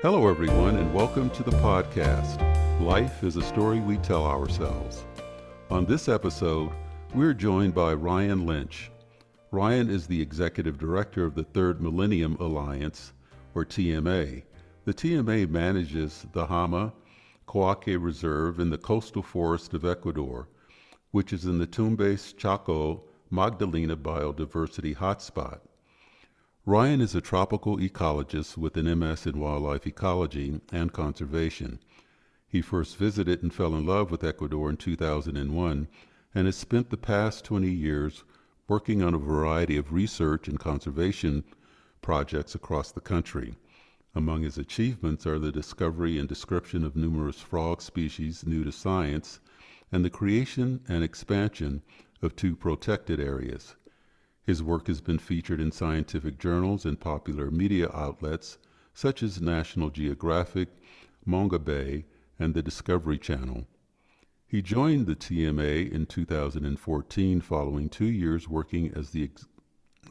Hello, everyone, and welcome to the podcast, Life is a Story We Tell Ourselves. On this episode, we're joined by Ryan Lynch. Ryan is the executive director of the Third Millennium Alliance, or TMA. The TMA manages the Jama-Coaque Reserve in the coastal forest of Ecuador, which is in the Tumbes-Chocó-Magdalena biodiversity hotspot. Ryan is a tropical ecologist with an MS in wildlife ecology and conservation. He first visited and fell in love with Ecuador in 2001 and has spent the past 20 years working on a variety of research and conservation projects across the country. Among his achievements are the discovery and description of numerous frog species new to science and the creation and expansion of 2 protected areas. His work has been featured in scientific journals and popular media outlets such as National Geographic, Mongabay, and the Discovery Channel. He joined the TMA in 2014 following 2 years working as the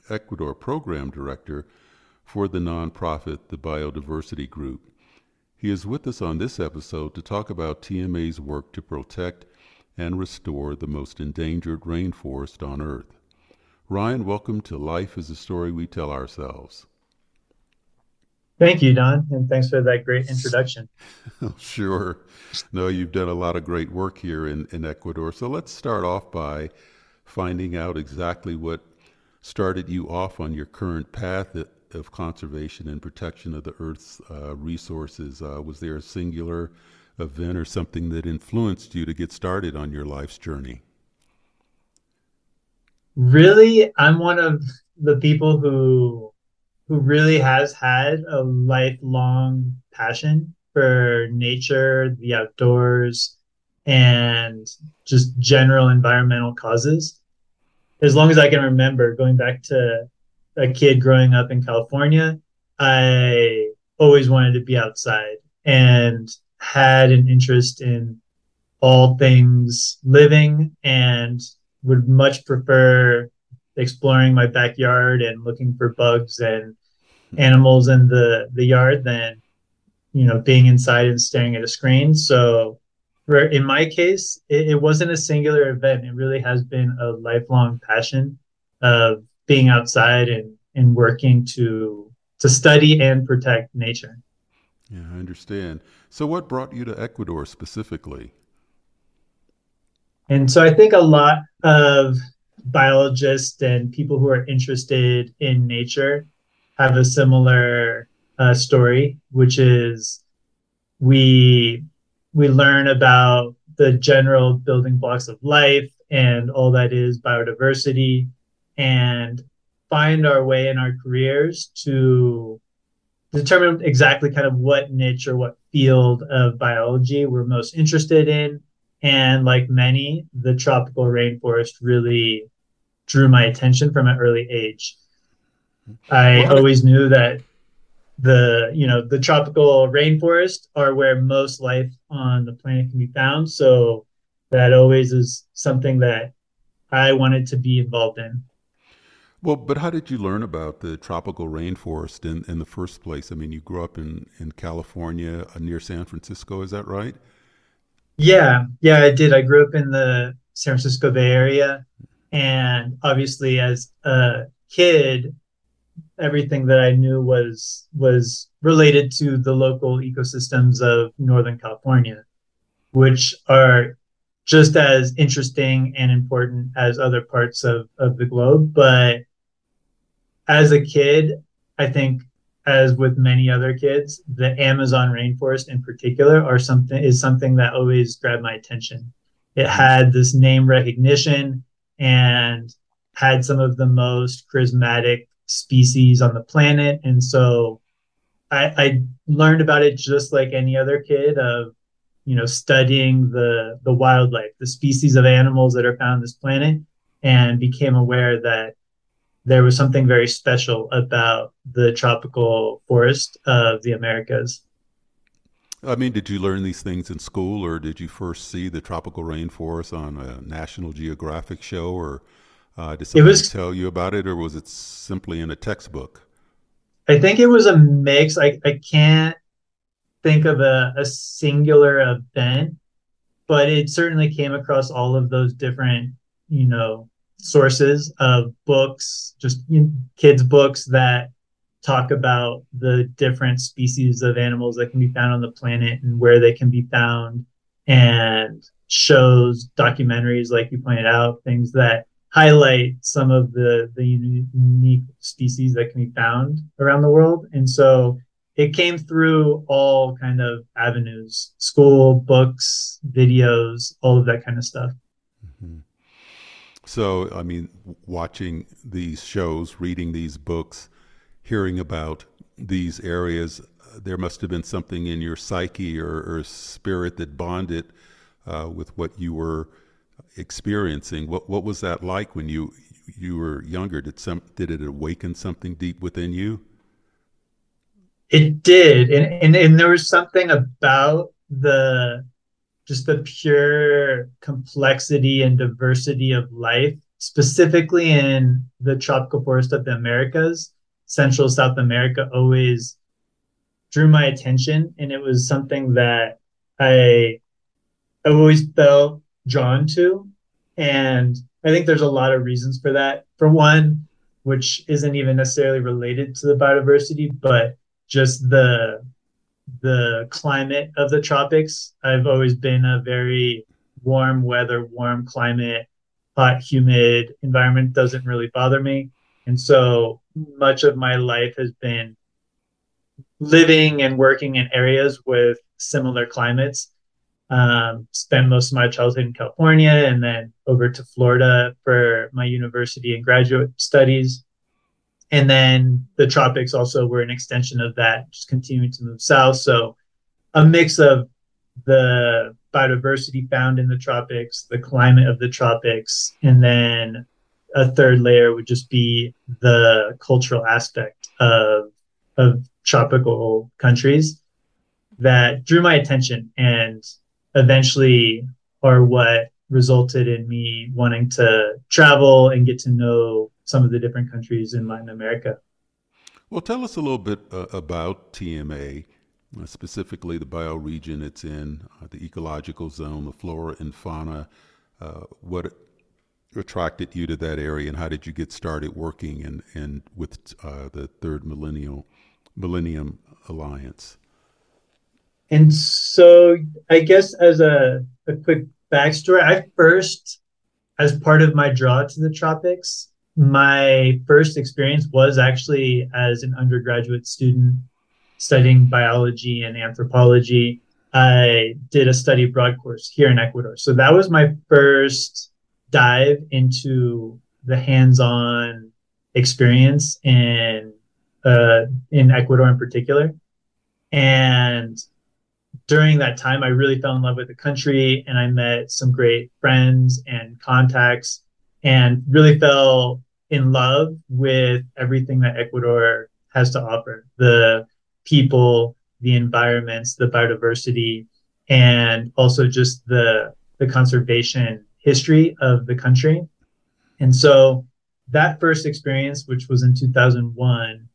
Ecuador Program Director for the nonprofit The Biodiversity Group. He is with us on this episode to talk about TMA's work to protect and restore the most endangered rainforest on Earth. Ryan, welcome to Life is a Story We Tell Ourselves. Thank you, Don, and thanks for that great introduction. Sure. No, you've done a lot of great work here in Ecuador. So let's start off by finding out exactly what started you off on your current path of conservation and protection of the Earth's resources. Was there a singular event or something that influenced you to get started on your life's journey? Really, I'm one of the people who really has had a lifelong passion for nature, the outdoors, and just general environmental causes. As long as I can remember, going back to a kid growing up in California, I always wanted to be outside and had an interest in all things living and would much prefer exploring my backyard and looking for bugs and animals in the yard than, you know, being inside and staring at a screen. So in my case, it wasn't a singular event. It really has been a lifelong passion of being outside and working to study and protect nature. Yeah, I understand. So what brought you to Ecuador specifically? And so I think a lot of biologists and people who are interested in nature have a similar story, which is we learn about the general building blocks of life and all that is biodiversity and find our way in our careers to determine exactly kind of what niche or what field of biology we're most interested in. And like many, the tropical rainforest really drew my attention from an early age. I always knew that the tropical rainforest are where most life on the planet can be found. So that always is something that I wanted to be involved in. Well, but how did you learn about the tropical rainforest in the first place? I mean, you grew up in California near San Francisco, is that right? Yeah, I did. I grew up in the San Francisco Bay Area, and obviously as a kid, everything that I knew was related to the local ecosystems of Northern California, which are just as interesting and important as other parts of the globe. But as a kid, I think, as with many other kids, the Amazon rainforest in particular is something that always grabbed my attention. It had this name recognition and had some of the most charismatic species on the planet. And so I learned about it just like any other kid of, you know, studying the wildlife, the species of animals that are found on this planet, and became aware that there was something very special about the tropical forest of the Americas. I mean, did you learn these things in school, or did you first see the tropical rainforest on a National Geographic show, or did somebody tell you about it, or was it simply in a textbook? I think it was a mix. I can't think of a singular event, but it certainly came across all of those different, you know, sources of books, just kids' books that talk about the different species of animals that can be found on the planet and where they can be found, and shows, documentaries, like you pointed out, things that highlight some of the unique species that can be found around the world. And so it came through all kind of avenues: school, books, videos, all of that kind of stuff. Mm-hmm. So, I mean, watching these shows, reading these books, hearing about these areas, there must have been something in your psyche or spirit that bonded with what you were experiencing. What was that like when you were younger? Did it awaken something deep within you? It did, and there was something about the pure complexity and diversity of life, specifically in the tropical forest of the Americas. Central South America always drew my attention, and it was something that I always felt drawn to. And I think there's a lot of reasons for that. For one, which isn't even necessarily related to the biodiversity, but just the climate of the tropics. I've always been a very warm weather, warm climate, hot, humid environment doesn't really bother me. And so much of my life has been living and working in areas with similar climates. Spent most of my childhood in California and then over to Florida for my university and graduate studies. And then the tropics also were an extension of that, just continuing to move south. So a mix of the biodiversity found in the tropics, the climate of the tropics, and then a third layer would just be the cultural aspect of tropical countries that drew my attention and eventually are what resulted in me wanting to travel and get to know some of the different countries in Latin America. Well, tell us a little bit about TMA, specifically the bioregion it's in, the ecological zone, the flora and fauna. What attracted you to that area, and how did you get started working and with the Third Millennium Alliance? And so I guess as a quick backstory, I first, as part of my draw to the tropics, my first experience was actually as an undergraduate student studying biology and anthropology. I did a study abroad course here in Ecuador. So that was my first dive into the hands-on experience in Ecuador in particular. And during that time, I really fell in love with the country, and I met some great friends and contacts and really fell in love with everything that Ecuador has to offer: the people, the environments, the biodiversity, and also just the conservation history of the country. And so that first experience, which was in 2001,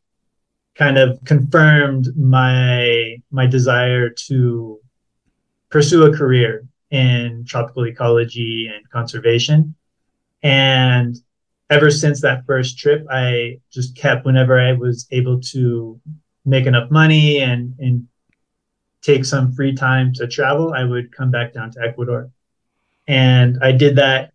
kind of confirmed my desire to pursue a career in tropical ecology and conservation. And ever since that first trip, I just kept, whenever I was able to make enough money and take some free time to travel, I would come back down to Ecuador. And I did that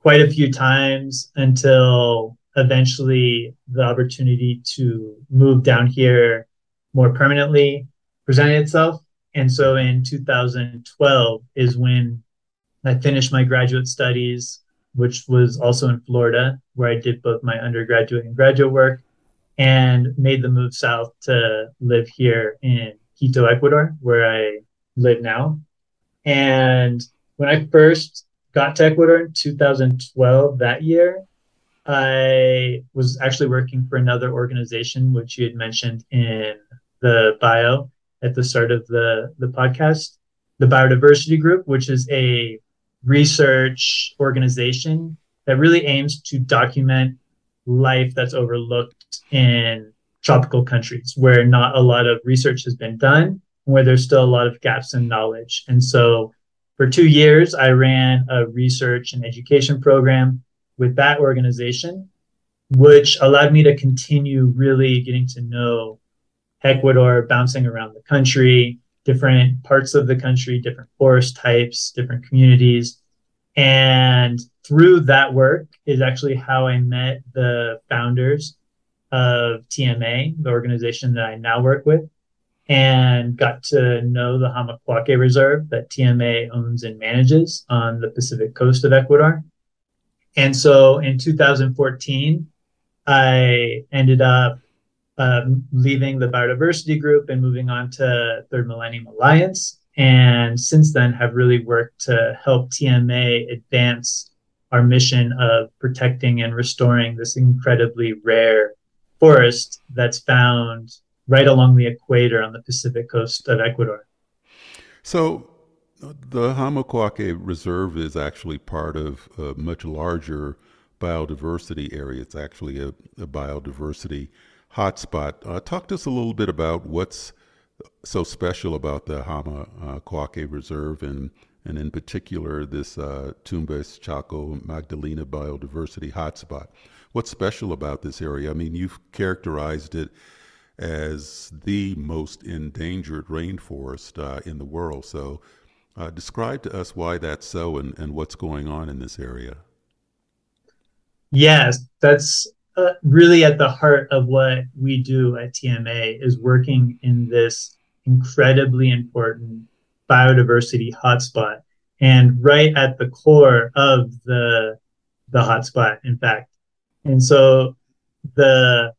quite a few times until eventually the opportunity to move down here more permanently presented itself. And so in 2012 is when I finished my graduate studies, which was also in Florida, where I did both my undergraduate and graduate work, and made the move south to live here in Quito, Ecuador, where I live now. And when I first got to Ecuador in 2012, that year, I was actually working for another organization, which you had mentioned in the bio at the start of the podcast, the Biodiversity Group, which is a research organization that really aims to document life that's overlooked in tropical countries where not a lot of research has been done. where there's still a lot of gaps in knowledge. And so for 2 years, I ran a research and education program with that organization, which allowed me to continue really getting to know Ecuador, bouncing around the country, different parts of the country, different forest types, different communities. And through that work is actually how I met the founders of TMA, the organization that I now work with, and got to know the Jama-Coaque Reserve that TMA owns and manages on the Pacific coast of Ecuador. And so in 2014, I ended up leaving the Biodiversity Group and moving on to Third Millennium Alliance. And since then have really worked to help TMA advance our mission of protecting and restoring this incredibly rare forest that's found right along the equator on the Pacific coast of Ecuador. So the Jama-Coaque Reserve is actually part of a much larger biodiversity area. It's actually a biodiversity hotspot. Talk to us a little bit about what's so special about the Jama-Coaque Reserve and in particular this Tumbes-Chocó-Magdalena biodiversity hotspot. What's special about this area? I mean, you've characterized it as the most endangered rainforest in the world. So describe to us why that's so and what's going on in this area. Yes, that's really at the heart of what we do at TMA is working in this incredibly important biodiversity hotspot, and right at the core of the hotspot, in fact. And so the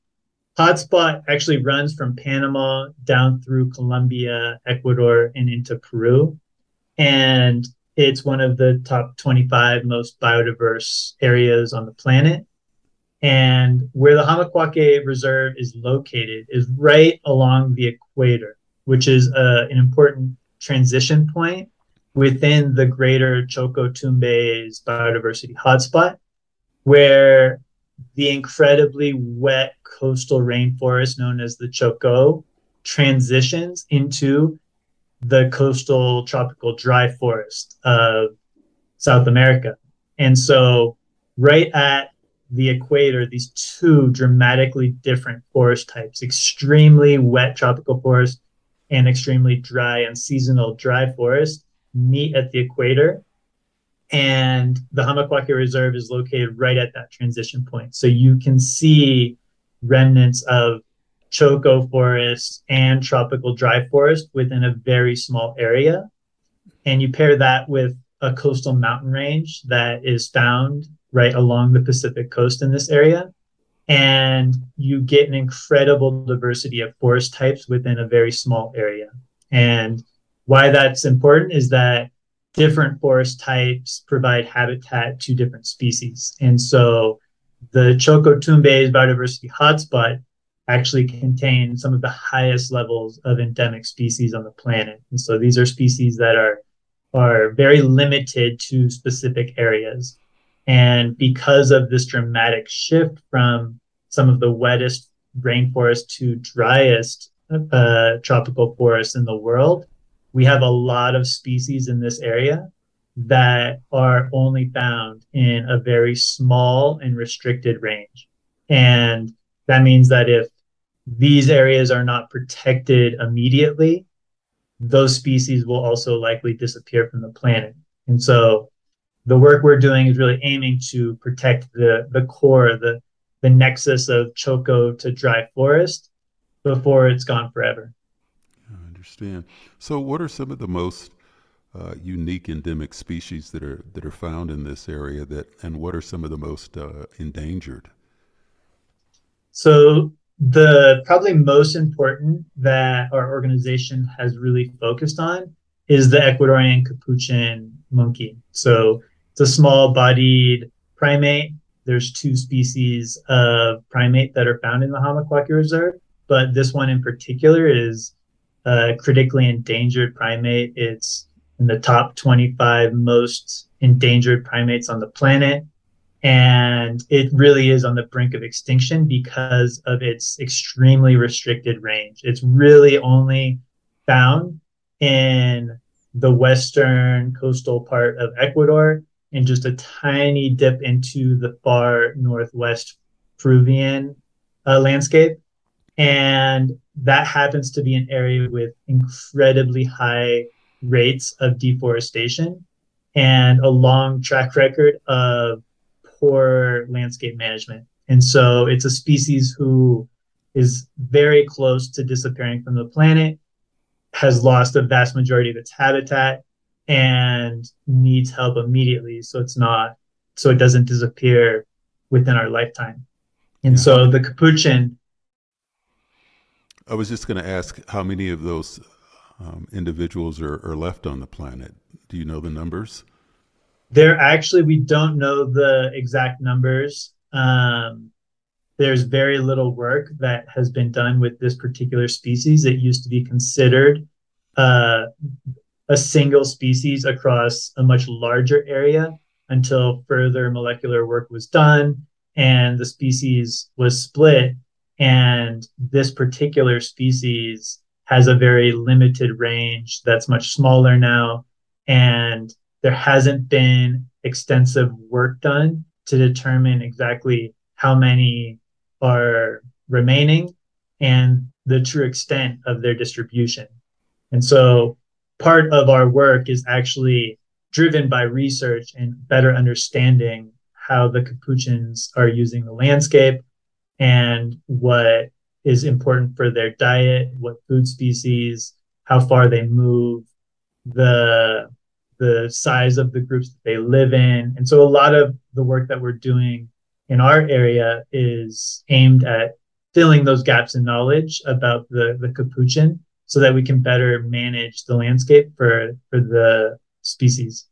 hotspot actually runs from Panama down through Colombia, Ecuador, and into Peru. And it's one of the top 25 most biodiverse areas on the planet. And where the Jama-Coaque Reserve is located is right along the equator, which is an important transition point within the greater Chocó-Tumbes biodiversity hotspot, where the incredibly wet coastal rainforest known as the Chocó transitions into the coastal tropical dry forest of South America. And so right at the equator, these two dramatically different forest types, extremely wet tropical forest and extremely dry and seasonal dry forest, meet at the equator. And the Jama-Coaque Reserve is located right at that transition point. So you can see remnants of Chocó forest and tropical dry forest within a very small area. And you pair that with a coastal mountain range that is found right along the Pacific coast in this area. And you get an incredible diversity of forest types within a very small area. And why that's important is that different forest types provide habitat to different species. And so the Chocó-Tumbes biodiversity hotspot actually contains some of the highest levels of endemic species on the planet. And so these are species that are very limited to specific areas. And because of this dramatic shift from some of the wettest rainforest to driest tropical forests in the world, we have a lot of species in this area that are only found in a very small and restricted range. And that means that if these areas are not protected immediately, those species will also likely disappear from the planet. And so the work we're doing is really aiming to protect the core, the nexus of Chocó to dry forest before it's gone forever. I understand. So what are some of the most unique endemic species that are found in this area, and what are some of the most endangered? So the probably most important that our organization has really focused on is the Ecuadorian capuchin monkey. So it's a small-bodied primate. There's two species of primate that are found in the Jama-Coaque Reserve, but this one in particular is a critically endangered primate. It's in the top 25 most endangered primates on the planet, and it really is on the brink of extinction because of its extremely restricted range. It's really only found in the western coastal part of Ecuador and just a tiny dip into the far northwest Peruvian landscape. And that happens to be an area with incredibly high rates of deforestation and a long track record of poor landscape management. And so it's a species who is very close to disappearing from the planet, has lost a vast majority of its habitat, and needs help immediately so it doesn't disappear within our lifetime. And so the capuchin. I was just going to ask how many of those individuals are left on the planet. Do you know the numbers? We don't know the exact numbers. There's very little work that has been done with this particular species. It used to be considered a single species across a much larger area until further molecular work was done and the species was split. And this particular species has a very limited range that's much smaller now. And there hasn't been extensive work done to determine exactly how many are remaining and the true extent of their distribution. And so part of our work is actually driven by research and better understanding how the capuchins are using the landscape and what is important for their diet, what food species, how far they move, the size of the groups that they live in. And so a lot of the work that we're doing in our area is aimed at filling those gaps in knowledge about the capuchin so that we can better manage the landscape for the species.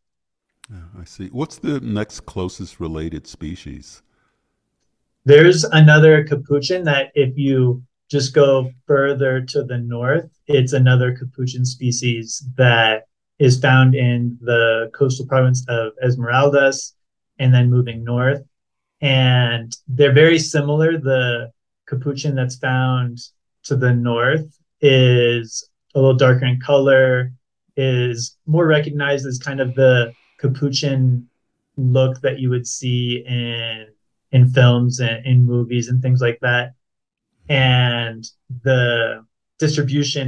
Oh, I see. What's the next closest related species? There's another capuchin that if you just go further to the north, it's another capuchin species that is found in the coastal province of Esmeraldas and then moving north. And they're very similar. The capuchin that's found to the north is a little darker in color, is more recognized as kind of the capuchin look that you would see in films and in movies and things like that. And the distribution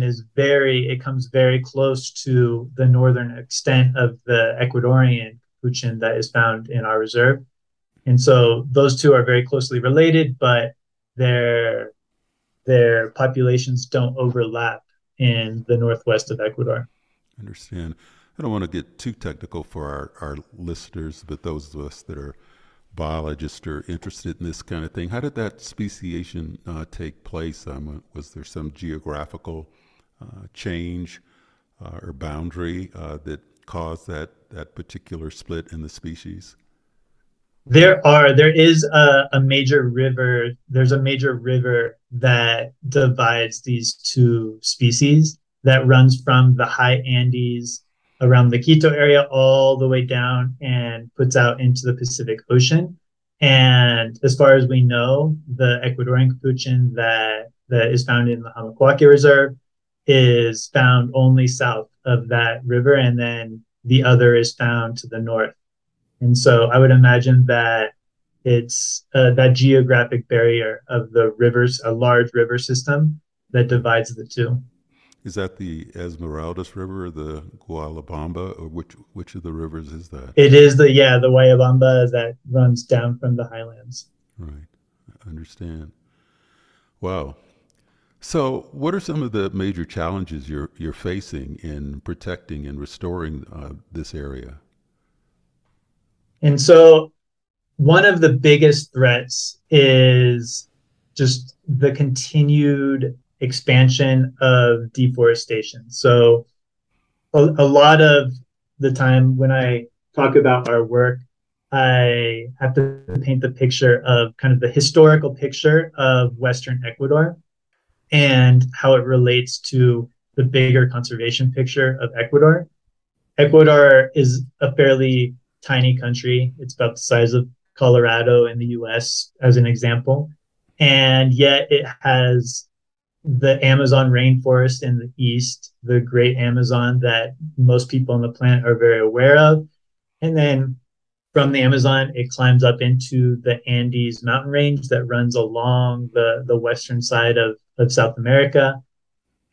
comes very close to the northern extent of the Ecuadorian capuchin that is found in our reserve. And so those two are very closely related, but their populations don't overlap in the northwest of Ecuador. I understand. I don't want to get too technical for our listeners, but those of us that are biologists are interested in this kind of thing. How did that speciation take place? Was there some geographical change or boundary that caused that particular split in the species? There is a major river. There's a major river that divides these two species that runs from the high Andes around the Quito area all the way down and puts out into the Pacific Ocean. And as far as we know, the Ecuadorian capuchin that is found in the Jama-Coaque Reserve is found only south of that river, and then the other is found to the north. And so I would imagine that it's that geographic barrier of the rivers, a large river system that divides the two. Is that the Esmeraldas River, the Guayllabamba, or which of the rivers is that? It is the Guayllabamba that runs down from the highlands. Right, I understand. Wow. So what are some of the major challenges you're facing in protecting and restoring this area? And so one of the biggest threats is just the continued expansion of deforestation. So a lot of the time when I talk about our work, I have to paint the picture of kind of the historical picture of Western Ecuador and how it relates to the bigger conservation picture of Ecuador. Ecuador is a fairly tiny country. It's about the size of Colorado in the US, as an example. And yet it has the Amazon rainforest in the east, the Great Amazon that most people on the planet are very aware of. And then from the Amazon, it climbs up into the Andes mountain range that runs along the western side of South America.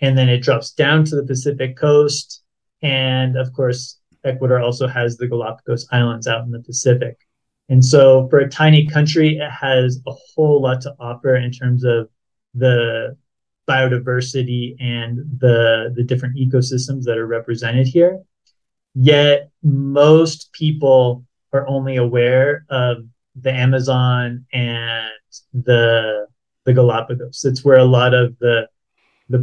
And then it drops down to the Pacific coast. And of course, Ecuador also has the Galapagos Islands out in the Pacific. And so for a tiny country, it has a whole lot to offer in terms of the biodiversity and the different ecosystems that are represented here. Yet most people are only aware of the Amazon and the Galapagos. It's where a lot of the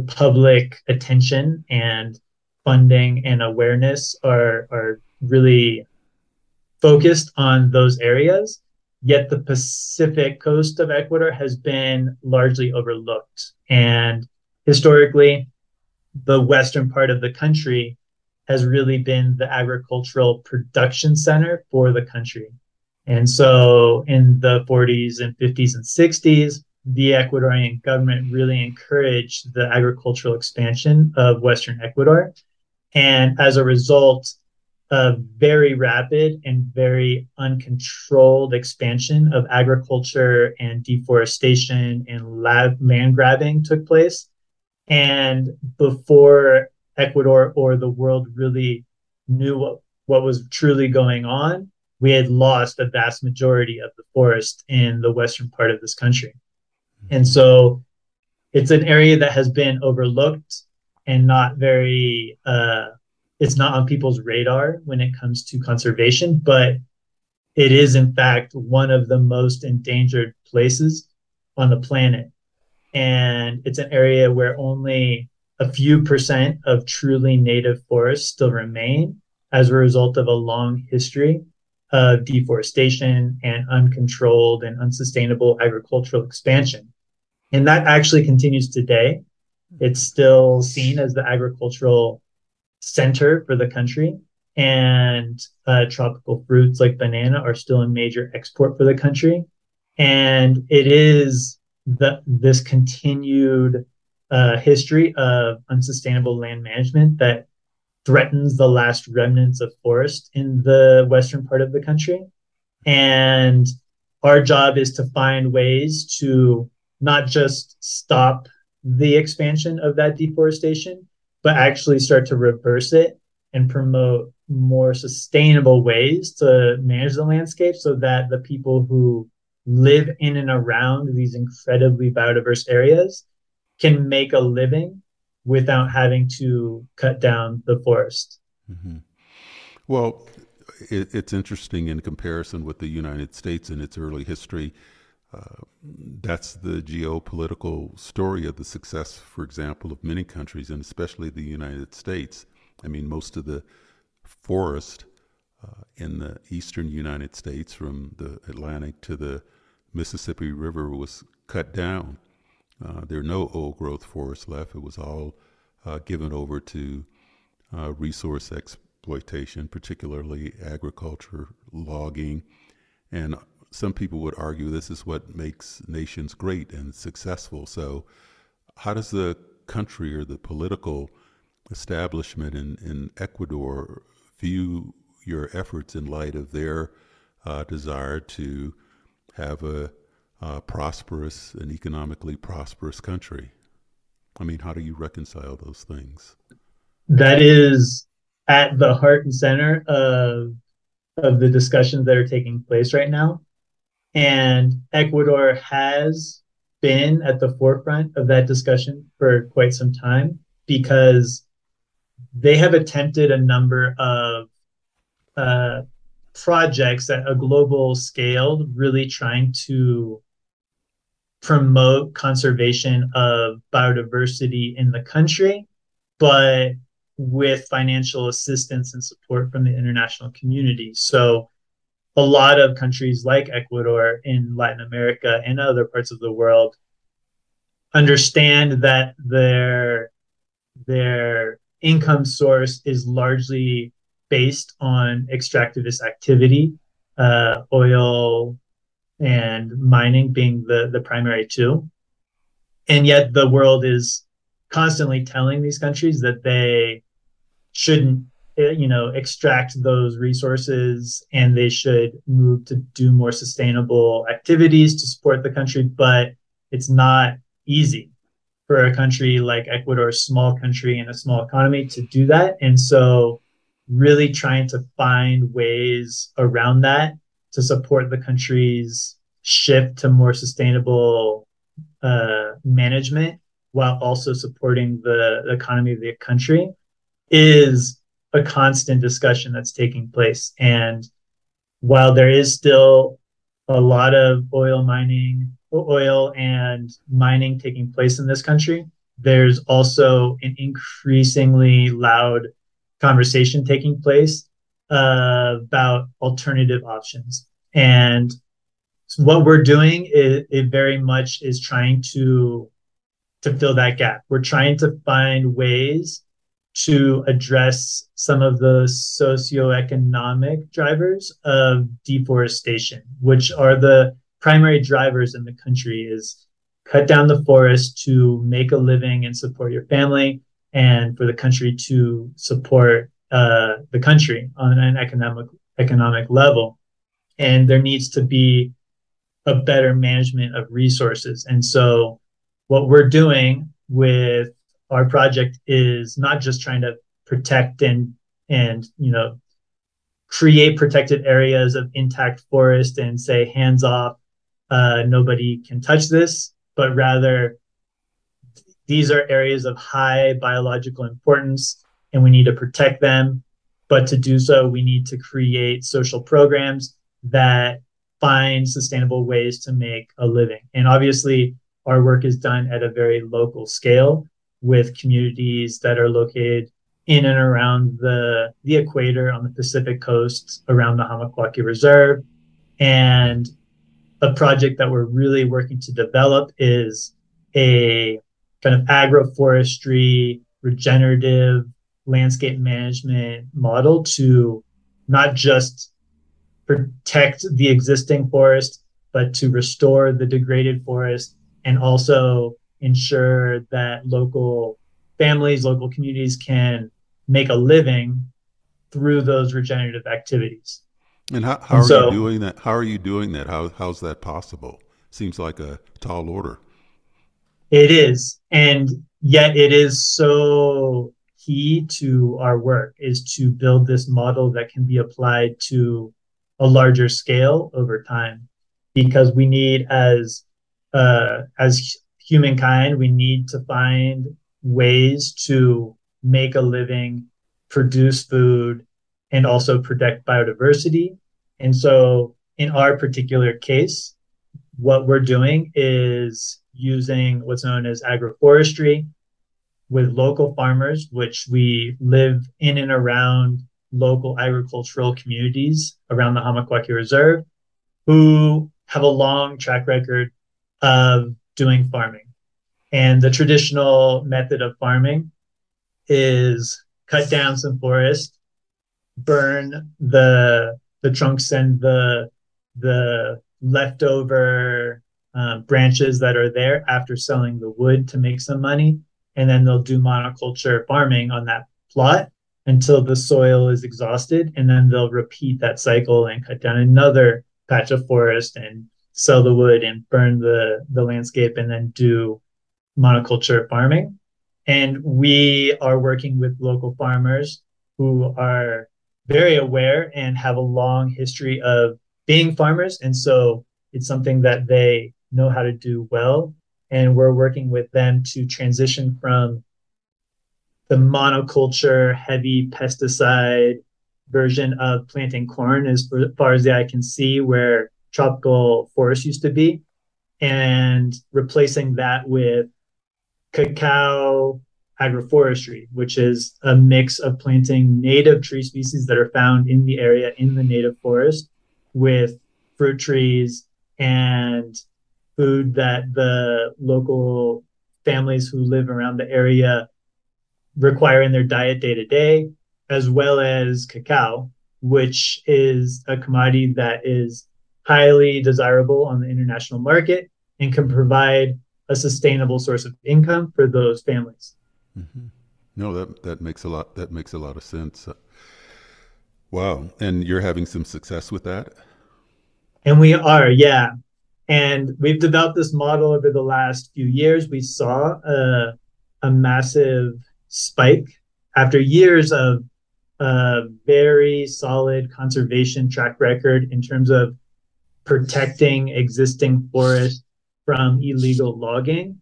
public attention and funding and awareness are really focused on those areas. Yet the Pacific coast of Ecuador has been largely overlooked. And historically, the western part of the country has really been the agricultural production center for the country. And so in the 40s and 50s and 60s, the Ecuadorian government really encouraged the agricultural expansion of Western Ecuador. And as a result, a very rapid and very uncontrolled expansion of agriculture and deforestation and land grabbing took place. And before Ecuador or the world really knew what was truly going on, we had lost a vast majority of the forest in the western part of this country. And so it's an area that has been overlooked and not very... It's not on people's radar when it comes to conservation, but it is, in fact, one of the most endangered places on the planet. And it's an area where only a few % of truly native forests still remain as a result of a long history of deforestation and uncontrolled and unsustainable agricultural expansion. And that actually continues today. It's still seen as the agricultural center for the country, and tropical fruits like banana are still a major export for the country. And it is this continued history of unsustainable land management that threatens the last remnants of forest in the western part of the country. And our job is to find ways to not just stop the expansion of that deforestation, but actually start to reverse it and promote more sustainable ways to manage the landscape so that the people who live in and around these incredibly biodiverse areas can make a living without having to cut down the forest. Mm-hmm. Well, it's interesting in comparison with the United States and its early history. That's the geopolitical story of the success, for example, of many countries, and especially the United States. I mean, most of the forest in the eastern United States, from the Atlantic to the Mississippi River, was cut down. There are no old-growth forests left. It was all given over to resource exploitation, particularly agriculture, logging, and some people would argue this is what makes nations great and successful. So how does the country or the political establishment in Ecuador view your efforts in light of their desire to have a prosperous and economically prosperous country? I mean, how do you reconcile those things? That is at the heart and center of the discussions that are taking place right now. And Ecuador has been at the forefront of that discussion for quite some time, because they have attempted a number of projects at a global scale, really trying to promote conservation of biodiversity in the country, but with financial assistance and support from the international community. So a lot of countries like Ecuador in Latin America and other parts of the world understand that their income source is largely based on extractivist activity, oil and mining being the primary two. And yet the world is constantly telling these countries that they shouldn't, you know, extract those resources and they should move to do more sustainable activities to support the country. But it's not easy for a country like Ecuador, a small country and a small economy, to do that. And so really trying to find ways around that to support the country's shift to more sustainable management while also supporting the economy of the country is a constant discussion that's taking place. And while there is still a lot of oil and mining taking place in this country, there's also an increasingly loud conversation taking place about alternative options. And what we're doing is it very much is trying to fill that gap. We're trying to find ways to address some of the socioeconomic drivers of deforestation, which are the primary drivers in the country, is cut down the forest to make a living and support your family, and for the country to support the country on an economic level. And there needs to be a better management of resources. And so what we're doing with our project is not just trying to protect and you know, create protected areas of intact forest and say, hands off, nobody can touch this, but rather these are areas of high biological importance and we need to protect them. But to do so, we need to create social programs that find sustainable ways to make a living. And obviously our work is done at a very local scale with communities that are located in and around the equator on the Pacific coast, around the Jama-Coaque Reserve. And a project that we're really working to develop is a kind of agroforestry, regenerative landscape management model to not just protect the existing forest, but to restore the degraded forest and also ensure that local families, local communities can make a living through those regenerative activities. And how are you doing that? How are you doing that? How's that possible? Seems like a tall order. It is. And yet it is so key to our work, is to build this model that can be applied to a larger scale over time, because we need, as humankind, we need to find ways to make a living, produce food, and also protect biodiversity. And so in our particular case, what we're doing is using what's known as agroforestry with local farmers, which we live in and around local agricultural communities around the Jama-Coaque Reserve, who have a long track record of doing farming. And the traditional method of farming is cut down some forest, burn the trunks and the leftover branches that are there after selling the wood to make some money. And then they'll do monoculture farming on that plot until the soil is exhausted. And then they'll repeat that cycle and cut down another patch of forest and sell the wood and burn the landscape and then do monoculture farming. And we are working with local farmers who are very aware and have a long history of being farmers. And so it's something that they know how to do well. And we're working with them to transition from the monoculture, heavy pesticide version of planting corn, as far as the eye can see, where tropical forests used to be, and replacing that with cacao agroforestry, which is a mix of planting native tree species that are found in the area in the native forest with fruit trees and food that the local families who live around the area require in their diet day to day, as well as cacao, which is a commodity that is highly desirable on the international market and can provide a sustainable source of income for those families. Mm-hmm. No, that makes a lot of sense. Wow. And you're having some success with that? And we are, yeah. And we've developed this model over the last few years. We saw a massive spike after years of a very solid conservation track record in terms of protecting existing forests from illegal logging.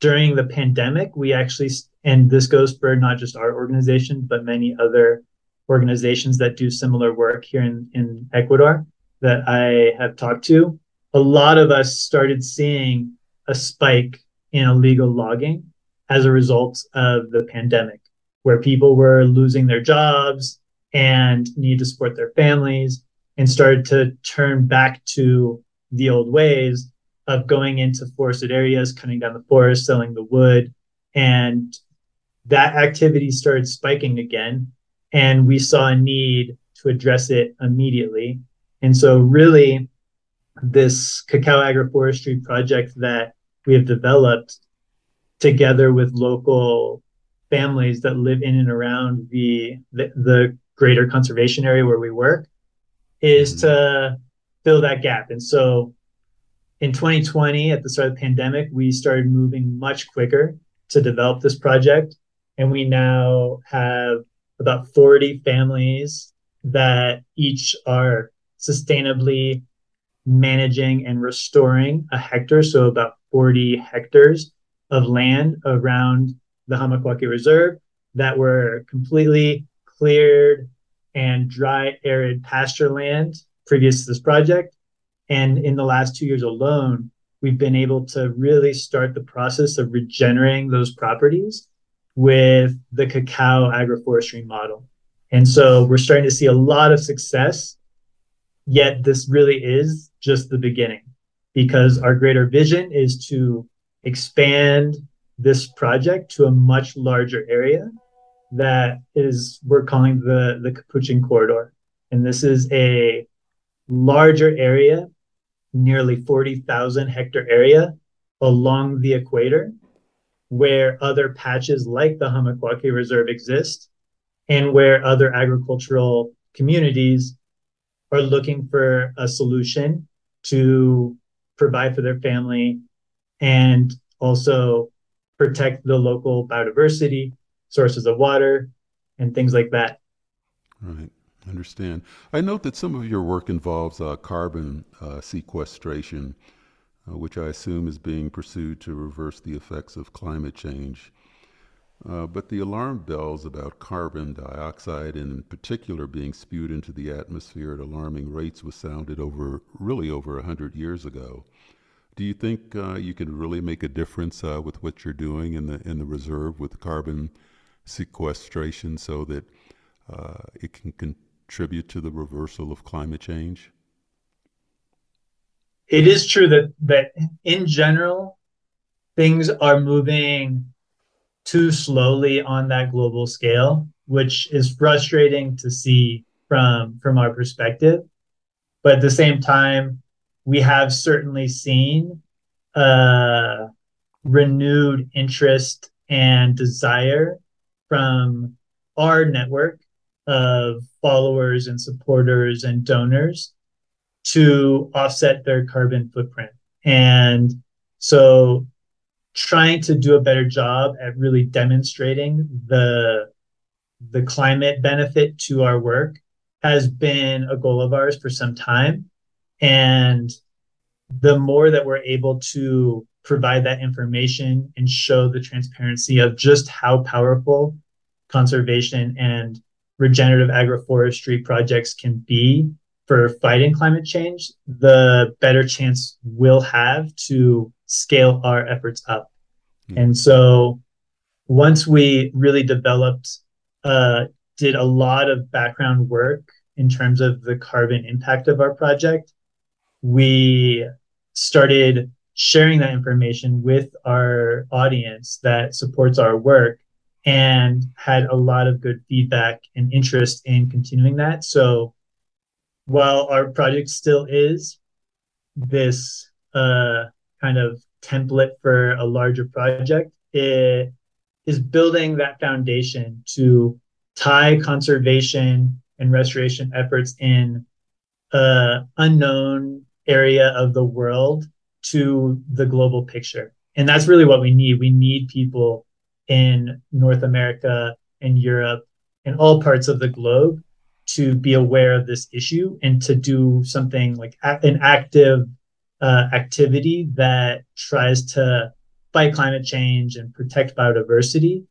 During the pandemic, we actually, and this goes for not just our organization, but many other organizations that do similar work here in Ecuador that I have talked to, a lot of us started seeing a spike in illegal logging as a result of the pandemic, where people were losing their jobs and need to support their families and started to turn back to the old ways of going into forested areas, cutting down the forest, selling the wood. And that activity started spiking again. And we saw a need to address it immediately. And so really, this cacao agroforestry project that we have developed together with local families that live in and around the greater conservation area where we work is to fill that gap. And so in 2020, at the start of the pandemic, we started moving much quicker to develop this project. And we now have about 40 families that each are sustainably managing and restoring a hectare, so about 40 hectares of land around the Jama-Coaque Reserve that were completely cleared and dry, arid pasture land previous to this project. And in the last 2 years alone, we've been able to really start the process of regenerating those properties with the cacao agroforestry model. And so we're starting to see a lot of success, yet this really is just the beginning, because our greater vision is to expand this project to a much larger area that is, we're calling the Capuchin Corridor. And this is a larger area, nearly 40,000 hectare area along the equator, where other patches like the Jama-Coaque Reserve exist, and where other agricultural communities are looking for a solution to provide for their family and also protect the local biodiversity, sources of water, and things like that. Right. Understand. I note that some of your work involves carbon sequestration, which I assume is being pursued to reverse the effects of climate change. But the alarm bells about carbon dioxide, and in particular being spewed into the atmosphere at alarming rates, was sounded over 100 years ago. Do you think you can really make a difference with what you're doing in the reserve with carbon sequestration, so that it can contribute to the reversal of climate change? It is true that in general, things are moving too slowly on that global scale, which is frustrating to see from our perspective. But at the same time, we have certainly seen renewed interest and desire from our network of followers and supporters and donors to offset their carbon footprint. And so trying to do a better job at really demonstrating the climate benefit to our work has been a goal of ours for some time. And the more that we're able to provide that information and show the transparency of just how powerful conservation and regenerative agroforestry projects can be for fighting climate change, the better chance we'll have to scale our efforts up. Mm-hmm. And so once we really developed, did a lot of background work in terms of the carbon impact of our project, we started sharing that information with our audience that supports our work, and had a lot of good feedback and interest in continuing that. So while our project still is this kind of template for a larger project, it is building that foundation to tie conservation and restoration efforts in an unknown area of the world to the global picture. And that's really what we need. We need people in North America and Europe and all parts of the globe to be aware of this issue and to do something like an active activity that tries to fight climate change and protect biodiversity.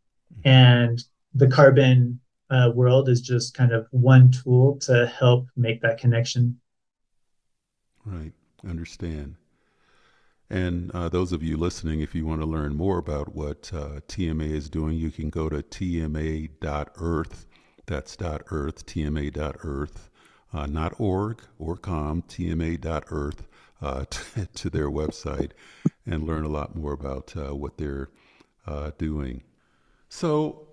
And the carbon world is just kind of one tool to help make that connection. Right. Understand. And those of you listening, if you want to learn more about what TMA is doing, you can go to TMA.earth. That's .earth, TMA.earth, not org or com, TMA.earth, to their website and learn a lot more about what they're doing. So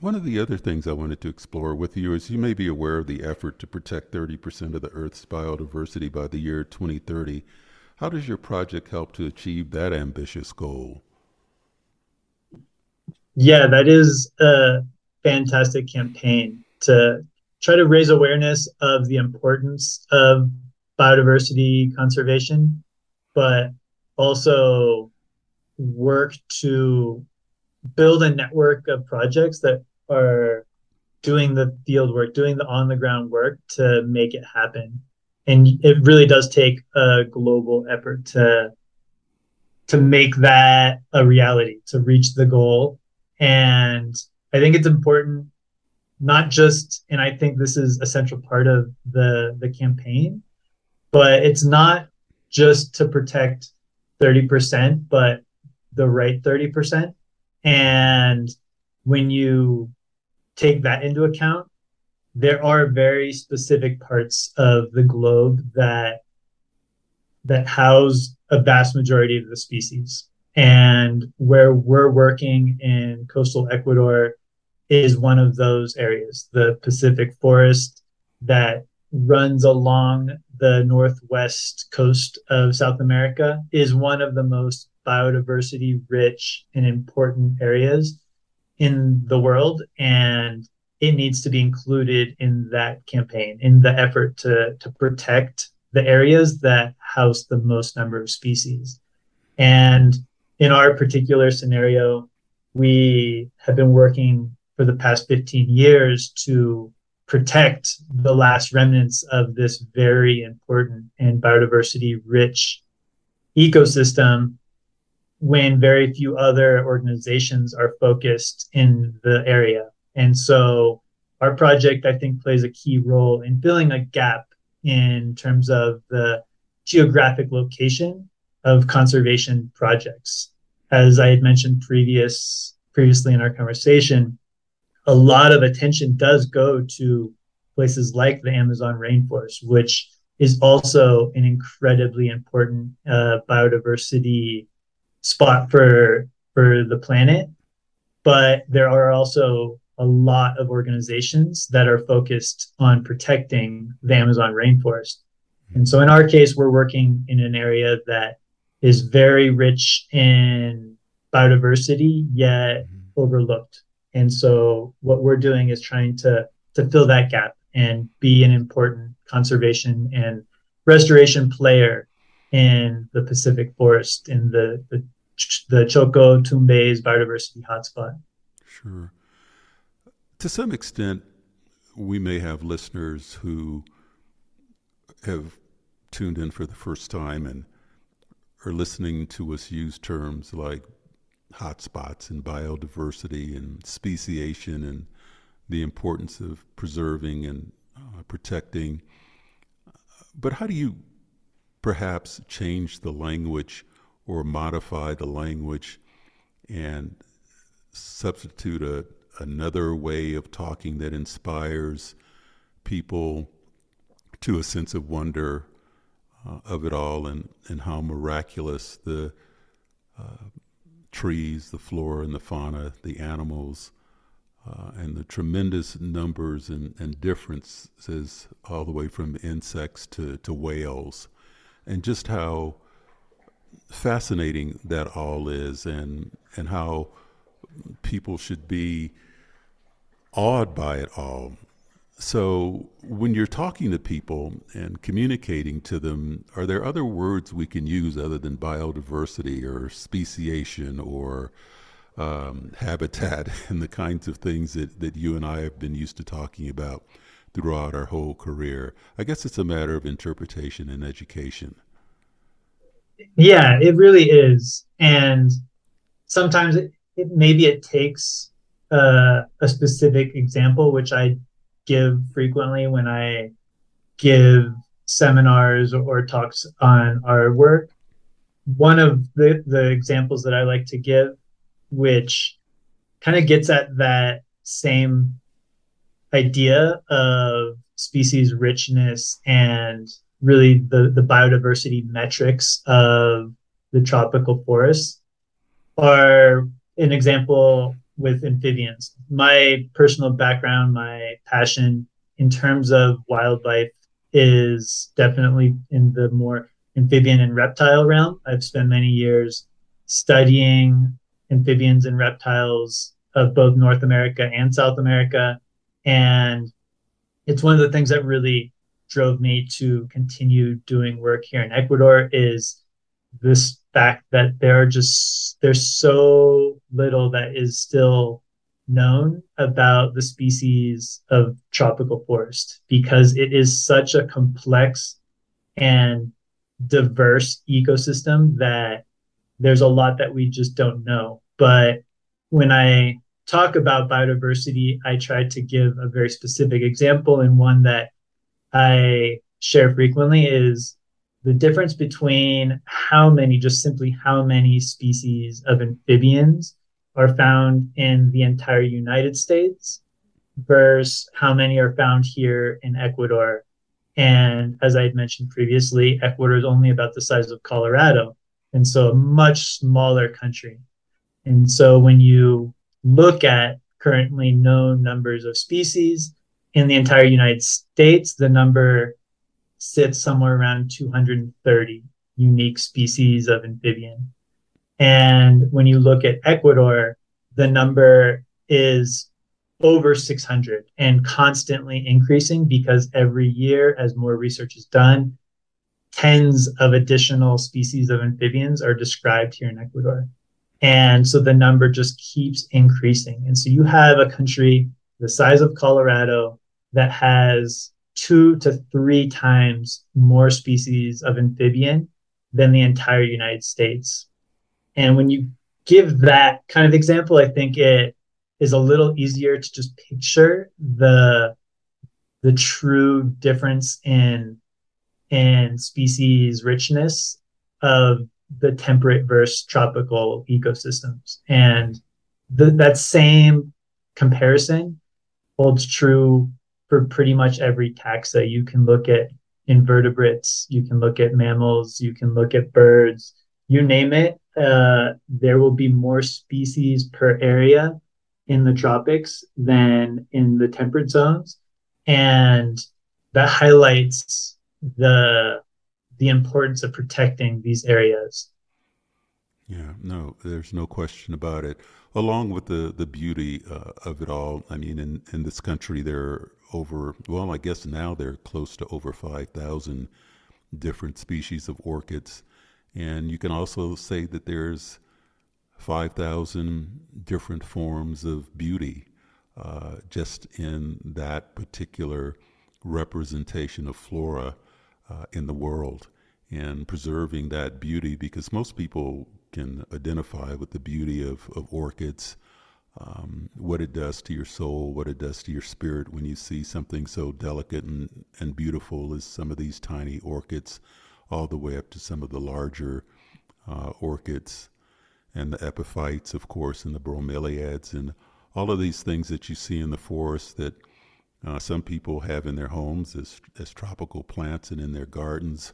one of the other things I wanted to explore with you is you may be aware of the effort to protect 30% of the Earth's biodiversity by the year 2030. How does your project help to achieve that ambitious goal? Yeah, that is a fantastic campaign to try to raise awareness of the importance of biodiversity conservation, but also work to build a network of projects that are doing the field work, doing the on-the-ground work to make it happen. And it really does take a global effort to make that a reality, to reach the goal. And I think it's important, not just, and I think this is a central part of the campaign, but it's not just to protect 30%, but the right 30%. And when you take that into account, there are very specific parts of the globe that house a vast majority of the species. And where we're working in coastal Ecuador is one of those areas, the Pacific forest that runs along the northwest coast of South America is one of the most biodiversity rich and important areas in the world. And it needs to be included in that campaign, in the effort to protect the areas that house the most number of species. And in our particular scenario, we have been working for the past 15 years to protect the last remnants of this very important and biodiversity-rich ecosystem, when very few other organizations are focused in the area. And so our project, I think, plays a key role in filling a gap in terms of the geographic location of conservation projects. As I had mentioned previously in our conversation, a lot of attention does go to places like the Amazon rainforest, which is also an incredibly important biodiversity spot for the planet. But there are also a lot of organizations that are focused on protecting the Amazon rainforest. And so in our case, we're working in an area that is very rich in biodiversity, yet overlooked. And so what we're doing is trying to fill that gap and be an important conservation and restoration player in the Pacific forest, in the Chocó Tumbes biodiversity hotspot. Sure. To some extent, we may have listeners who have tuned in for the first time and are listening to us use terms like hotspots and biodiversity and speciation and the importance of preserving and protecting. But how do you perhaps change the language or modify the language and substitute another way of talking that inspires people to a sense of wonder of it all, and how miraculous the trees, the flora and the fauna, the animals, and the tremendous numbers and differences all the way from insects to whales, and just how fascinating that all is, and how people should be awed by it all. So when you're talking to people and communicating to them, are there other words we can use other than biodiversity or speciation or habitat and the kinds of things that, you and I have been used to talking about throughout our whole career? I guess it's a matter of interpretation and education. Yeah, it really is. And sometimes it takes a specific example, which I give frequently when I give seminars or talks on our work. One of the examples that I like to give, which kind of gets at that same idea of species richness and really the biodiversity metrics of the tropical forests, are an example with amphibians. My personal background, my passion in terms of wildlife is definitely in the more amphibian and reptile realm. I've spent many years studying amphibians and reptiles of both North America and South America. And it's one of the things that really drove me to continue doing work here in Ecuador, is this fact that there's so little that is still known about the species of tropical forest, because it is such a complex and diverse ecosystem that there's a lot that we just don't know. But when I talk about biodiversity, I try to give a very specific example, and one that I share frequently is the difference between just simply how many species of amphibians are found in the entire United States versus how many are found here in Ecuador. And as I had mentioned previously, Ecuador is only about the size of Colorado, and so a much smaller country. And so when you look at currently known numbers of species in the entire United States, the number sits somewhere around 230 unique species of amphibian. And when you look at Ecuador, the number is over 600 and constantly increasing, because every year, as more research is done, tens of additional species of amphibians are described here in Ecuador. And so the number just keeps increasing. And so you have a country the size of Colorado that has 2 to 3 times more species of amphibian than the entire United States. And when you give that kind of example, I think it is a little easier to just picture the true difference in species richness of the temperate versus tropical ecosystems. And that same comparison holds true for pretty much every taxa. You can look at invertebrates, you can look at mammals, you can look at birds, you name it. There will be more species per area in the tropics than in the temperate zones. And that highlights the importance of protecting these areas. Yeah, no, there's no question about it. Along with the beauty of it all, I mean, in this country, there are I guess now there are close to over 5,000 different species of orchids. And you can also say that there's 5,000 different forms of beauty just in that particular representation of flora in the world, and preserving that beauty, because most people can identify with the beauty of orchids, what it does to your soul, what it does to your spirit when you see something so delicate and beautiful as some of these tiny orchids, all the way up to some of the larger orchids, and the epiphytes, of course, and the bromeliads, and all of these things that you see in the forest that some people have in their homes as tropical plants and in their gardens.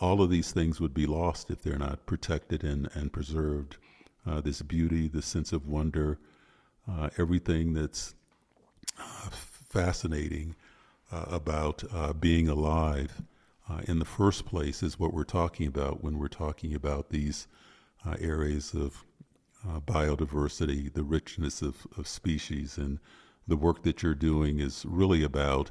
All of these things would be lost if they're not protected and preserved. This beauty, the sense of wonder, everything that's fascinating about being alive in the first place is what we're talking about when we're talking about these areas of biodiversity, the richness of species. And the work that you're doing is really about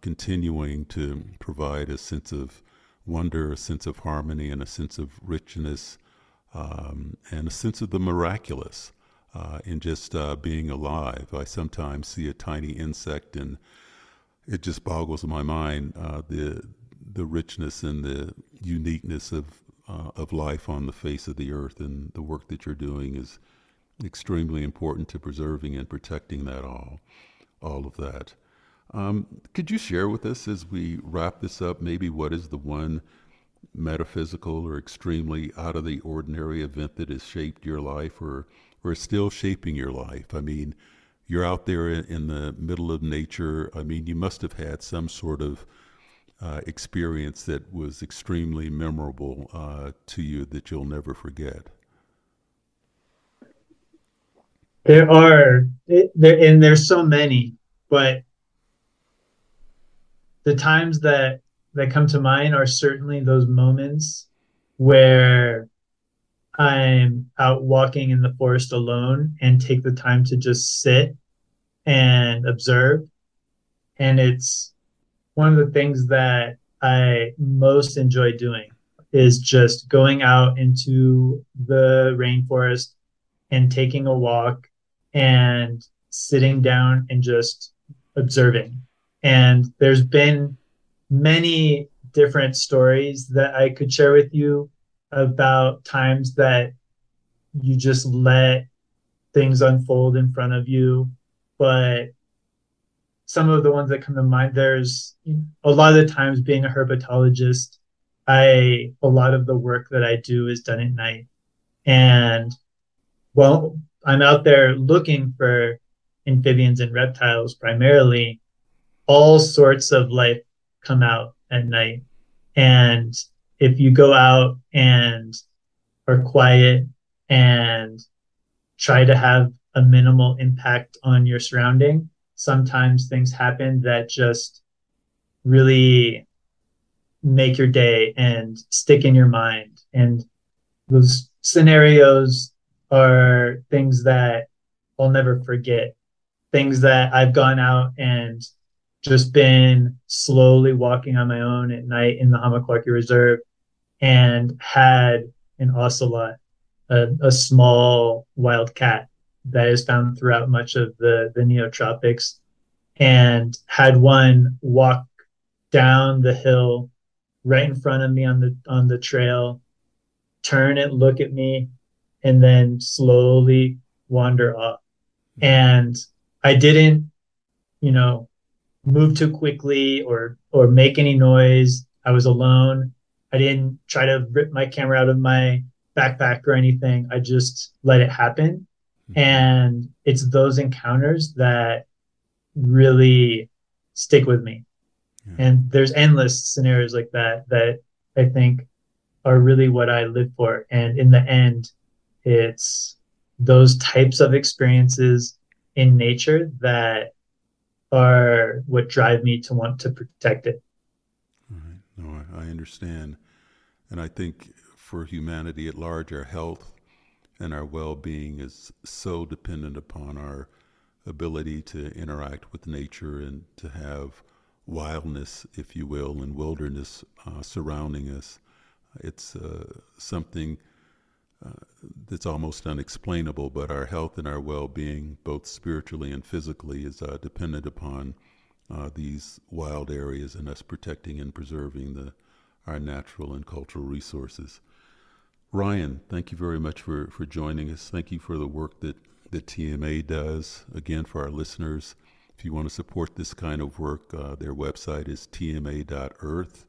continuing to provide a sense of wonder, a sense of harmony, and a sense of richness, and a sense of the miraculous in just being alive. I sometimes see a tiny insect and it just boggles my mind, the richness and the uniqueness of life on the face of the earth, and the work that you're doing is extremely important to preserving and protecting that all of that. Could you share with us, as we wrap this up, maybe what is the one metaphysical or extremely out of the ordinary event that has shaped your life or is still shaping your life? I mean, you're out there in the middle of nature. I mean, you must have had some sort of experience that was extremely memorable to you that you'll never forget. There's so many, but the times that come to mind are certainly those moments where I'm out walking in the forest alone and take the time to just sit and observe. And it's one of the things that I most enjoy doing is just going out into the rainforest and taking a walk and sitting down and just observing. And there's been many different stories that I could share with you about times that you just let things unfold in front of you. But some of the ones that come to mind, there's a lot of the times being a herpetologist, a lot of the work that I do is done at night. And well, I'm out there looking for amphibians and reptiles primarily. All sorts of life come out at night. And if you go out and are quiet and try to have a minimal impact on your surrounding, sometimes things happen that just really make your day and stick in your mind. And those scenarios are things that I'll never forget, things that I've gone out and just been slowly walking on my own at night in the Jama-Coaque Reserve and had an ocelot, a small wild cat that is found throughout much of the neotropics, and had one walk down the hill right in front of me on the trail, turn and look at me, and then slowly wander off. And I didn't, move too quickly or make any noise. I was alone. I didn't try to rip my camera out of my backpack or anything. I just let it happen. And it's those encounters that really stick with me. Yeah. And there's endless scenarios like that I think are really what I live for. And in the end, it's those types of experiences in nature that are what drive me to want to protect it. All right. No, I understand. And I think for humanity at large, our health and our well-being is so dependent upon our ability to interact with nature and to have wildness, if you will, and wilderness surrounding us. It's something that's almost unexplainable, but our health and our well-being, both spiritually and physically, is dependent upon these wild areas and us protecting and preserving our natural and cultural resources. Ryan, thank you very much for joining us. Thank you for the work that TMA does. Again, for our listeners, if you want to support this kind of work, their website is TMA.earth,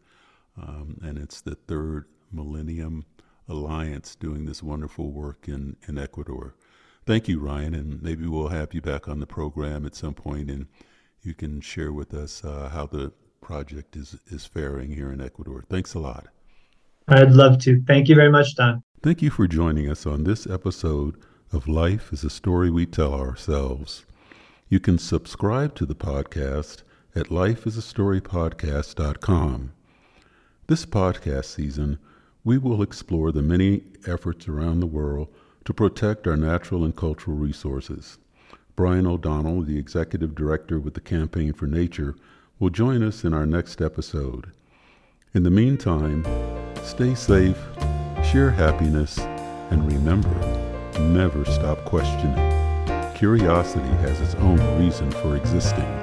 and it's the Third Millennium Alliance doing this wonderful work in Ecuador. Thank you, Ryan, and maybe we'll have you back on the program at some point, and you can share with us how the project is faring here in Ecuador. Thanks a lot. I'd love to. Thank you very much, Don. Thank you for joining us on this episode of Life is a Story We Tell Ourselves. You can subscribe to the podcast at lifeisastorypodcast.com. This podcast season, we will explore the many efforts around the world to protect our natural and cultural resources. Brian O'Donnell, the Executive Director with the Campaign for Nature, will join us in our next episode. In the meantime, stay safe, share happiness, and remember, never stop questioning. Curiosity has its own reason for existing.